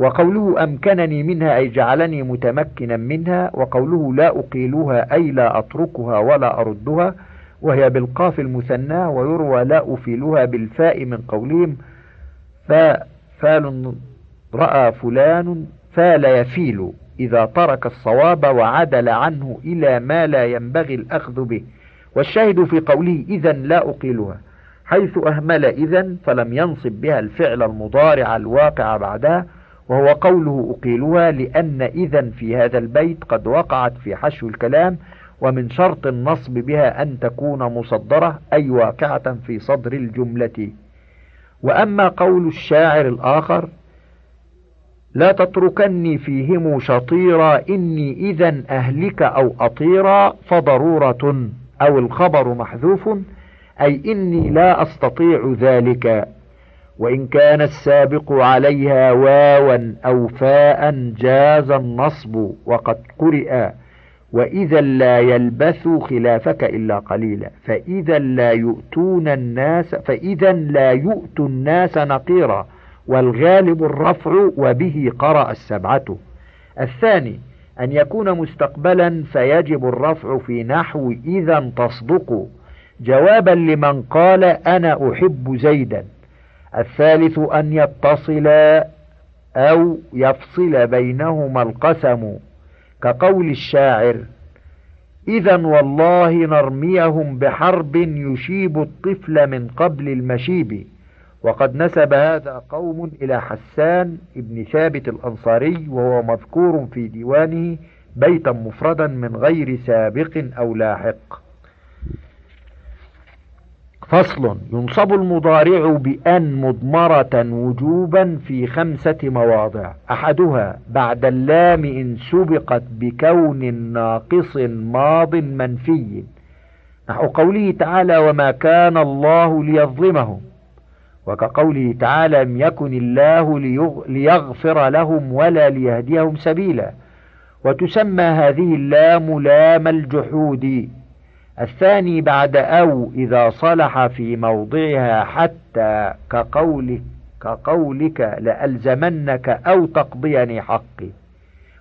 وقوله أمكنني منها أي جعلني متمكنا منها، وقوله لا أقيلها أي لا أتركها ولا أردها، وهي بالقاف المثناة، ويروى لا أفيلها بالفاء من قولهم فال رأى فلان فال يفيل إذا ترك الصواب وعدل عنه إلى ما لا ينبغي الأخذ به. والشاهد في قوله إذن لا أقيلها، حيث أهمل إذن فلم ينصب بها الفعل المضارع الواقع بعدها، وهو قوله أقيلها، لأن إذن في هذا البيت قد وقعت في حشو الكلام، ومن شرط النصب بها أن تكون مصدرة أي واقعة في صدر الجملة. وأما قول الشاعر الآخر: لا تتركني فيهم شطيرا إني إذن أهلك أو أطيرا، فضرورة أو الخبر محذوف، أي إني لا أستطيع ذلك، وإن كان السابق عليها واوا أو فاء جاز النصب، وقد قرئ وإذا لا يلبث خلافك إلا قليلا، فإذا لا يؤتوا الناس نقيرا، والغالب الرفع، وبه قرأ السبعة. الثاني أن يكون مستقبلا، فيجب الرفع في نحو إذا تصدقوا، جوابا لمن قال أنا أحب زيدا. الثالث أن يتصل أو يفصل بينهما القسم، كقول الشاعر: إذا والله نرميهم بحرب يشيب الطفل من قبل المشيب. وقد نسب هذا قوم إلى حسان بن ثابت الأنصاري، وهو مذكور في ديوانه بيتا مفردا من غير سابق أو لاحق. فصل: ينصب المضارع بأن مضمرة وجوبا في 5 مواضع. أحدها بعد اللام إن سبقت بكون ناقص ماض منفي، نحو قوله تعالى: وما كان الله ليظلمهم، وكقوله تعالى: لم يكن الله ليغفر لهم ولا ليهديهم سبيلا. وتسمى هذه اللام لام الجحود. الثاني بعد أو إذا صلح في موضعها حتى، كقولك لألزمنك أو تقضيني حقي،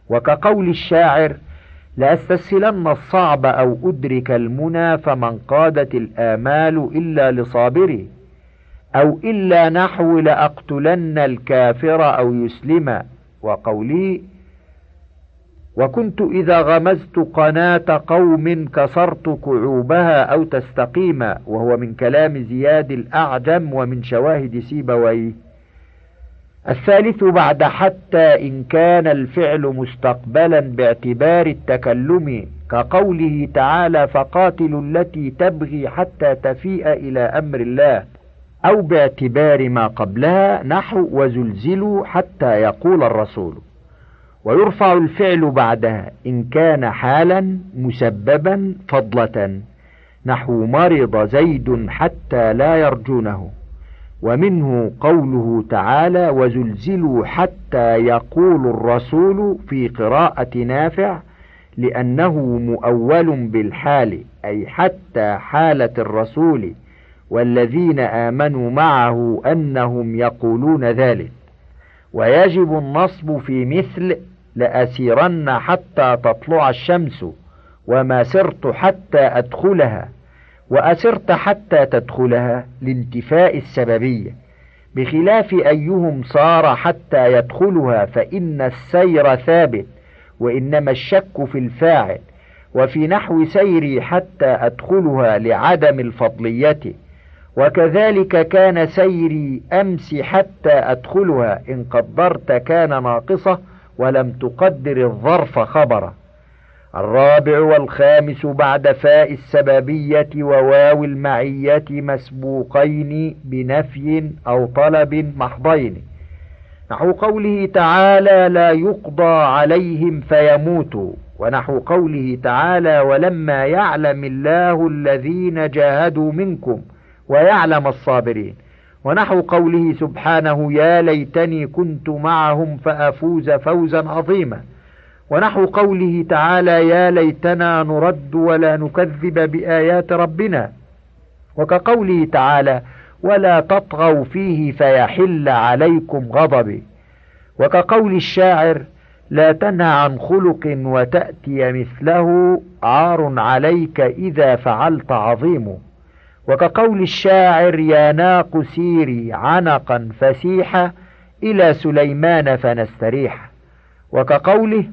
وكقول الشاعر: لأستسهلن الصعب أو أدرك المنى فمن قادت الآمال إلا لصابري، أو إلا نحو لأقتلن الكافر أو يسلم، وقولي: وكنت إذا غمزت قناة قوم كسرت كعوبها أو تستقيم، وهو من كلام زياد الأعجم ومن شواهد سيبويه. الثالث بعد حتى إن كان الفعل مستقبلا باعتبار التكلم، كقوله تعالى: فقاتلوا التي تبغي حتى تفيء إلى أمر الله، أو باعتبار ما قبلها، نحو: وزلزلوا حتى يقول الرسول. ويرفع الفعل بعدها إن كان حالا مسببا فضلة، نحو مرض زيد حتى لا يرجونه، ومنه قوله تعالى وزلزلوا حتى يقول الرسول في قراءة نافع، لأنه مؤول بالحال أي حتى حالة الرسول والذين آمنوا معه أنهم يقولون ذلك. ويجب النصب في مثل لأسيرن حتى تطلع الشمس، وما سرت حتى أدخلها، وأسرت حتى تدخلها لانتفاء السببية، بخلاف أيهم صار حتى يدخلها فإن السير ثابت وإنما الشك في الفاعل، وفي نحو سيري حتى أدخلها لعدم الفضلية، وكذلك كان سيري أمس حتى أدخلها إن قدرت كان ناقصة ولم تقدر الظرف خبرا. الرابع والخامس بعد فاء السببية وواو المعية مسبوقين بنفي أو طلب محضين، نحو قوله تعالى لا يقضى عليهم فيموتوا، ونحو قوله تعالى ولما يعلم الله الذين جاهدوا منكم ويعلم الصابرين، ونحو قوله سبحانه يا ليتني كنت معهم فأفوز فوزا عظيما، ونحو قوله تعالى يا ليتنا نرد ولا نكذب بآيات ربنا، وكقوله تعالى ولا تطغوا فيه فيحل عليكم غضبي، وكقول الشاعر لا تنه عن خلق وتأتي مثله عار عليك إذا فعلت عظيم، وكقول الشاعر يا ناق سيري عنقا فسيحة إلى سليمان فنستريح، وكقوله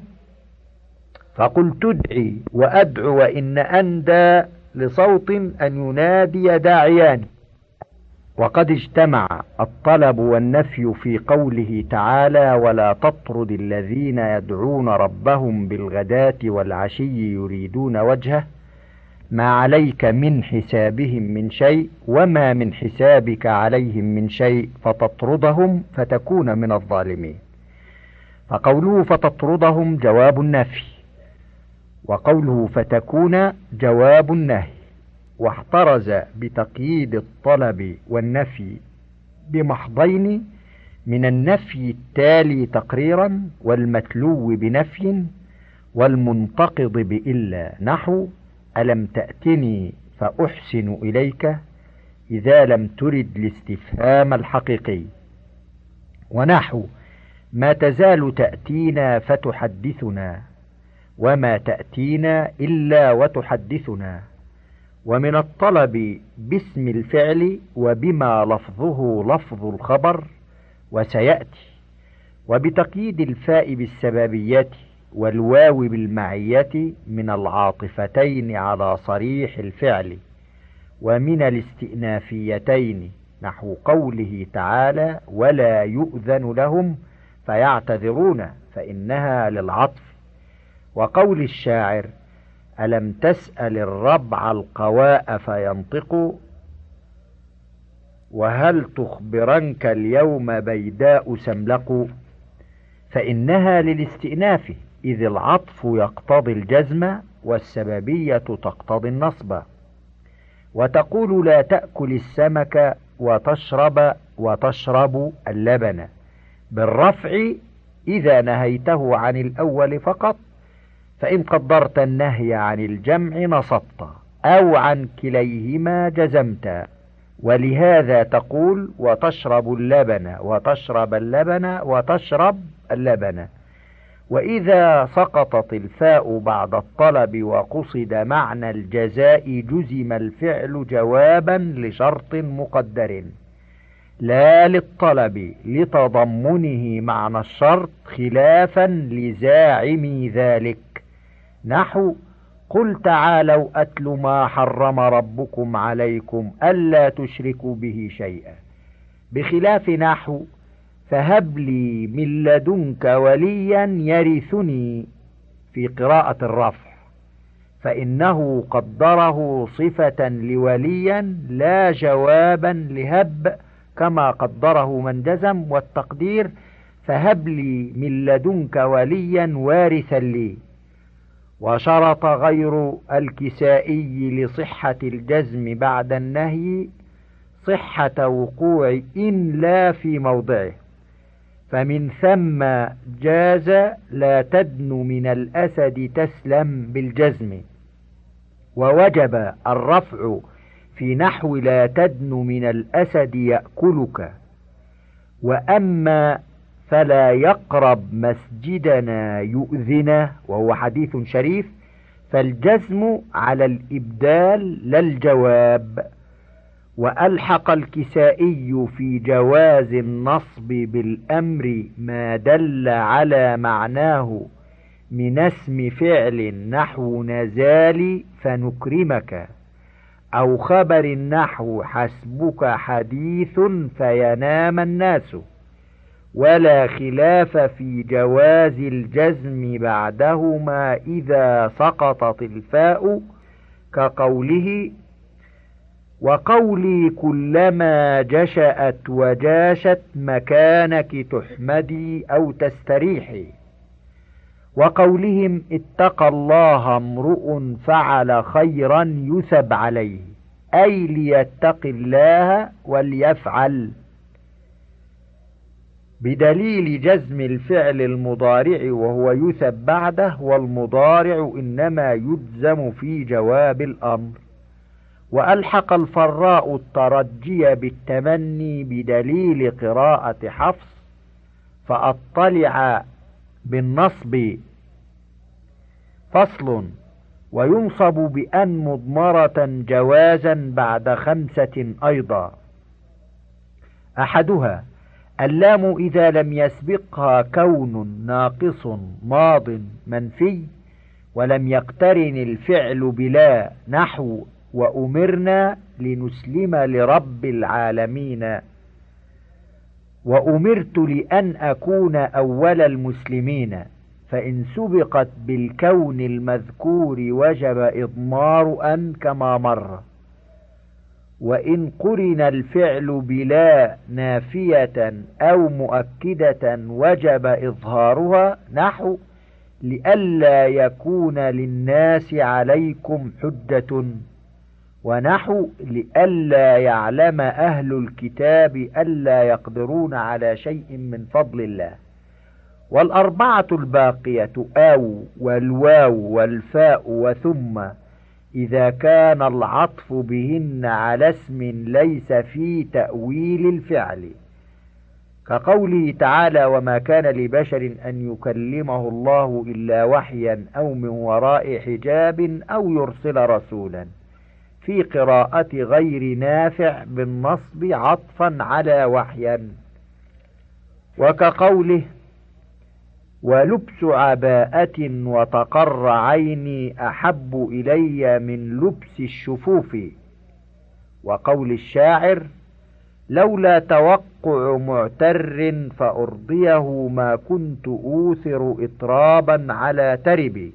فقل تدعي وأدعو إن أندى لصوت أن ينادي داعيان. وقد اجتمع الطلب والنفي في قوله تعالى ولا تطرد الذين يدعون ربهم بالغداة والعشي يريدون وجهه ما عليك من حسابهم من شيء وما من حسابك عليهم من شيء فتطردهم فتكون من الظالمين. فقوله فتطردهم جواب النفي، وقوله فتكون جواب النهي، واحترز بتقييد الطلب والنفي بمحضين من النفي التالي تقريرا والمتلو بنفي والمنتقض بإلا، نحو ألم تأتني فأحسن إليك إذا لم ترد الاستفهام الحقيقي، ونحو ما تزال تأتينا فتحدثنا وما تأتينا إلا وتحدثنا. ومن الطلب باسم الفعل وبما لفظه لفظ الخبر وسيأتي، وبتقييد الفاء بالسببية والواو بالمعية من العاطفتين على صريح الفعل، ومن الاستئنافيتين نحو قوله تعالى ولا يؤذن لهم فيعتذرون فإنها للعطف، وقول الشاعر ألم تسأل الربع القواء فينطق وهل تخبرنك اليوم بيداء سملق فإنها للاستئناف، إذ العطف يقتضي الجزم والسببية تقتضي النصب. وتقول لا تأكل السمك وتشرب اللبن بالرفع إذا نهيته عن الأول فقط، فإن قدرت النهي عن الجمع نصبت أو عن كليهما جزمت، ولهذا تقول وتشرب اللبن. وإذا سقطت الفاء بعد الطلب وقصد معنى الجزاء جزم الفعل جوابا لشرط مقدر لا للطلب لتضمنه معنى الشرط خلافا لزاعم ذلك، نحو قل تعالوا أتل ما حرم ربكم عليكم ألا تشركوا به شيئا، بخلاف نحو فهب لي من لدنك وليا يرثني في قراءة الرفع، فإنه قدره صفة لوليا لا جوابا لهب كما قدره من جزم، والتقدير فهب لي من لدنك وليا وارثا لي. وشرط غير الكسائي لصحة الجزم بعد النهي صحة وقوع إن لا في موضعه، فمن ثم جاز لا تدن من الأسد تسلم بالجزم. ووجب الرفع في نحو لا تدن من الأسد يأكلك. وأما فلا يقرب مسجدنا يؤذنه وهو حديث شريف، فالجزم على الإبدال لا الجواب. وألحق الكسائي في جواز النصب بالأمر ما دل على معناه من اسم فعل نحو نزال فنكرمك، أو خبر نحو حسبك حديث فينام الناس، ولا خلاف في جواز الجزم بعدهما إذا سقطت الفاء، كقوله وقولي كلما جشأت وجاشت مكانك تحمدي أو تستريحي، وقولهم اتقى الله امرؤ فعل خيرا يثب عليه، أي ليتق الله وليفعل، بدليل جزم الفعل المضارع وهو يثب بعده، والمضارع إنما يجزم في جواب الأمر. وألحق الفراء الترجي بالتمني بدليل قراءة حفص فأطلع بالنصب. فصل: وينصب بأن مضمرة جوازا بعد خمسة أيضا. أحدها: اللام إذا لم يسبقها كون ناقص ماض منفي ولم يقترن الفعل بلا، نحو وأمرنا لنسلم لرب العالمين، وأمرت لأن أكون أول المسلمين، فإن سبقت بالكون المذكور وجب إضمار أن كما مر. وإن قرن الفعل بلا نافية أو مؤكدة وجب إظهارها، نحو لئلا يكون للناس عليكم حجة، ونحو لئلا يعلم أهل الكتاب ألا يقدرون على شيء من فضل الله. والأربعة الباقية أو والواو والفاء وثم، إذا كان العطف بهن على اسم ليس في تأويل الفعل، كقوله تعالى وما كان لبشر أن يكلمه الله إلا وحيا أو من وراء حجاب أو يرسل رسولا، في قراءة غير نافع بالنصب عطفا على وحيا. وكقوله ولبس عباءة وتقر عيني أحب إلي من لبس الشفوف، وقول الشاعر لولا توقع معتر فأرضيه ما كنت أوثر إطرابا على تربي.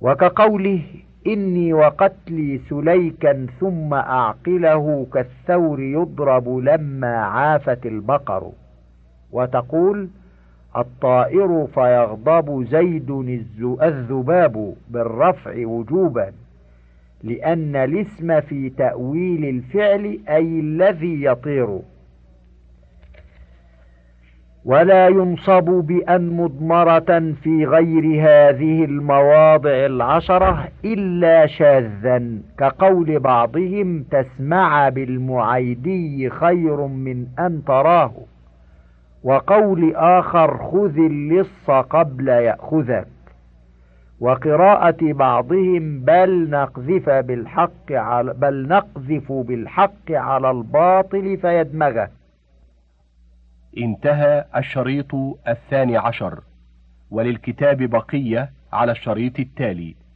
وكقوله إني وقتلي سليكا ثم أعقله كالثور يضرب لما عافت البقر، وتقول الطائر فيغضب زيد الذباب بالرفع وجوبا، لأن الاسم في تأويل الفعل أي الذي يطير. ولا ينصب بأن مضمرة في غير هذه المواضع العشرة إلا شاذا، كقول بعضهم تسمع بالمعيدي خير من أن تراه، وقول آخر خذ اللص قبل يأخذك، وقراءة بعضهم بل نقذف بالحق على الباطل فيدمغه. انتهى الشريط 12، وللكتاب بقية على الشريط التالي.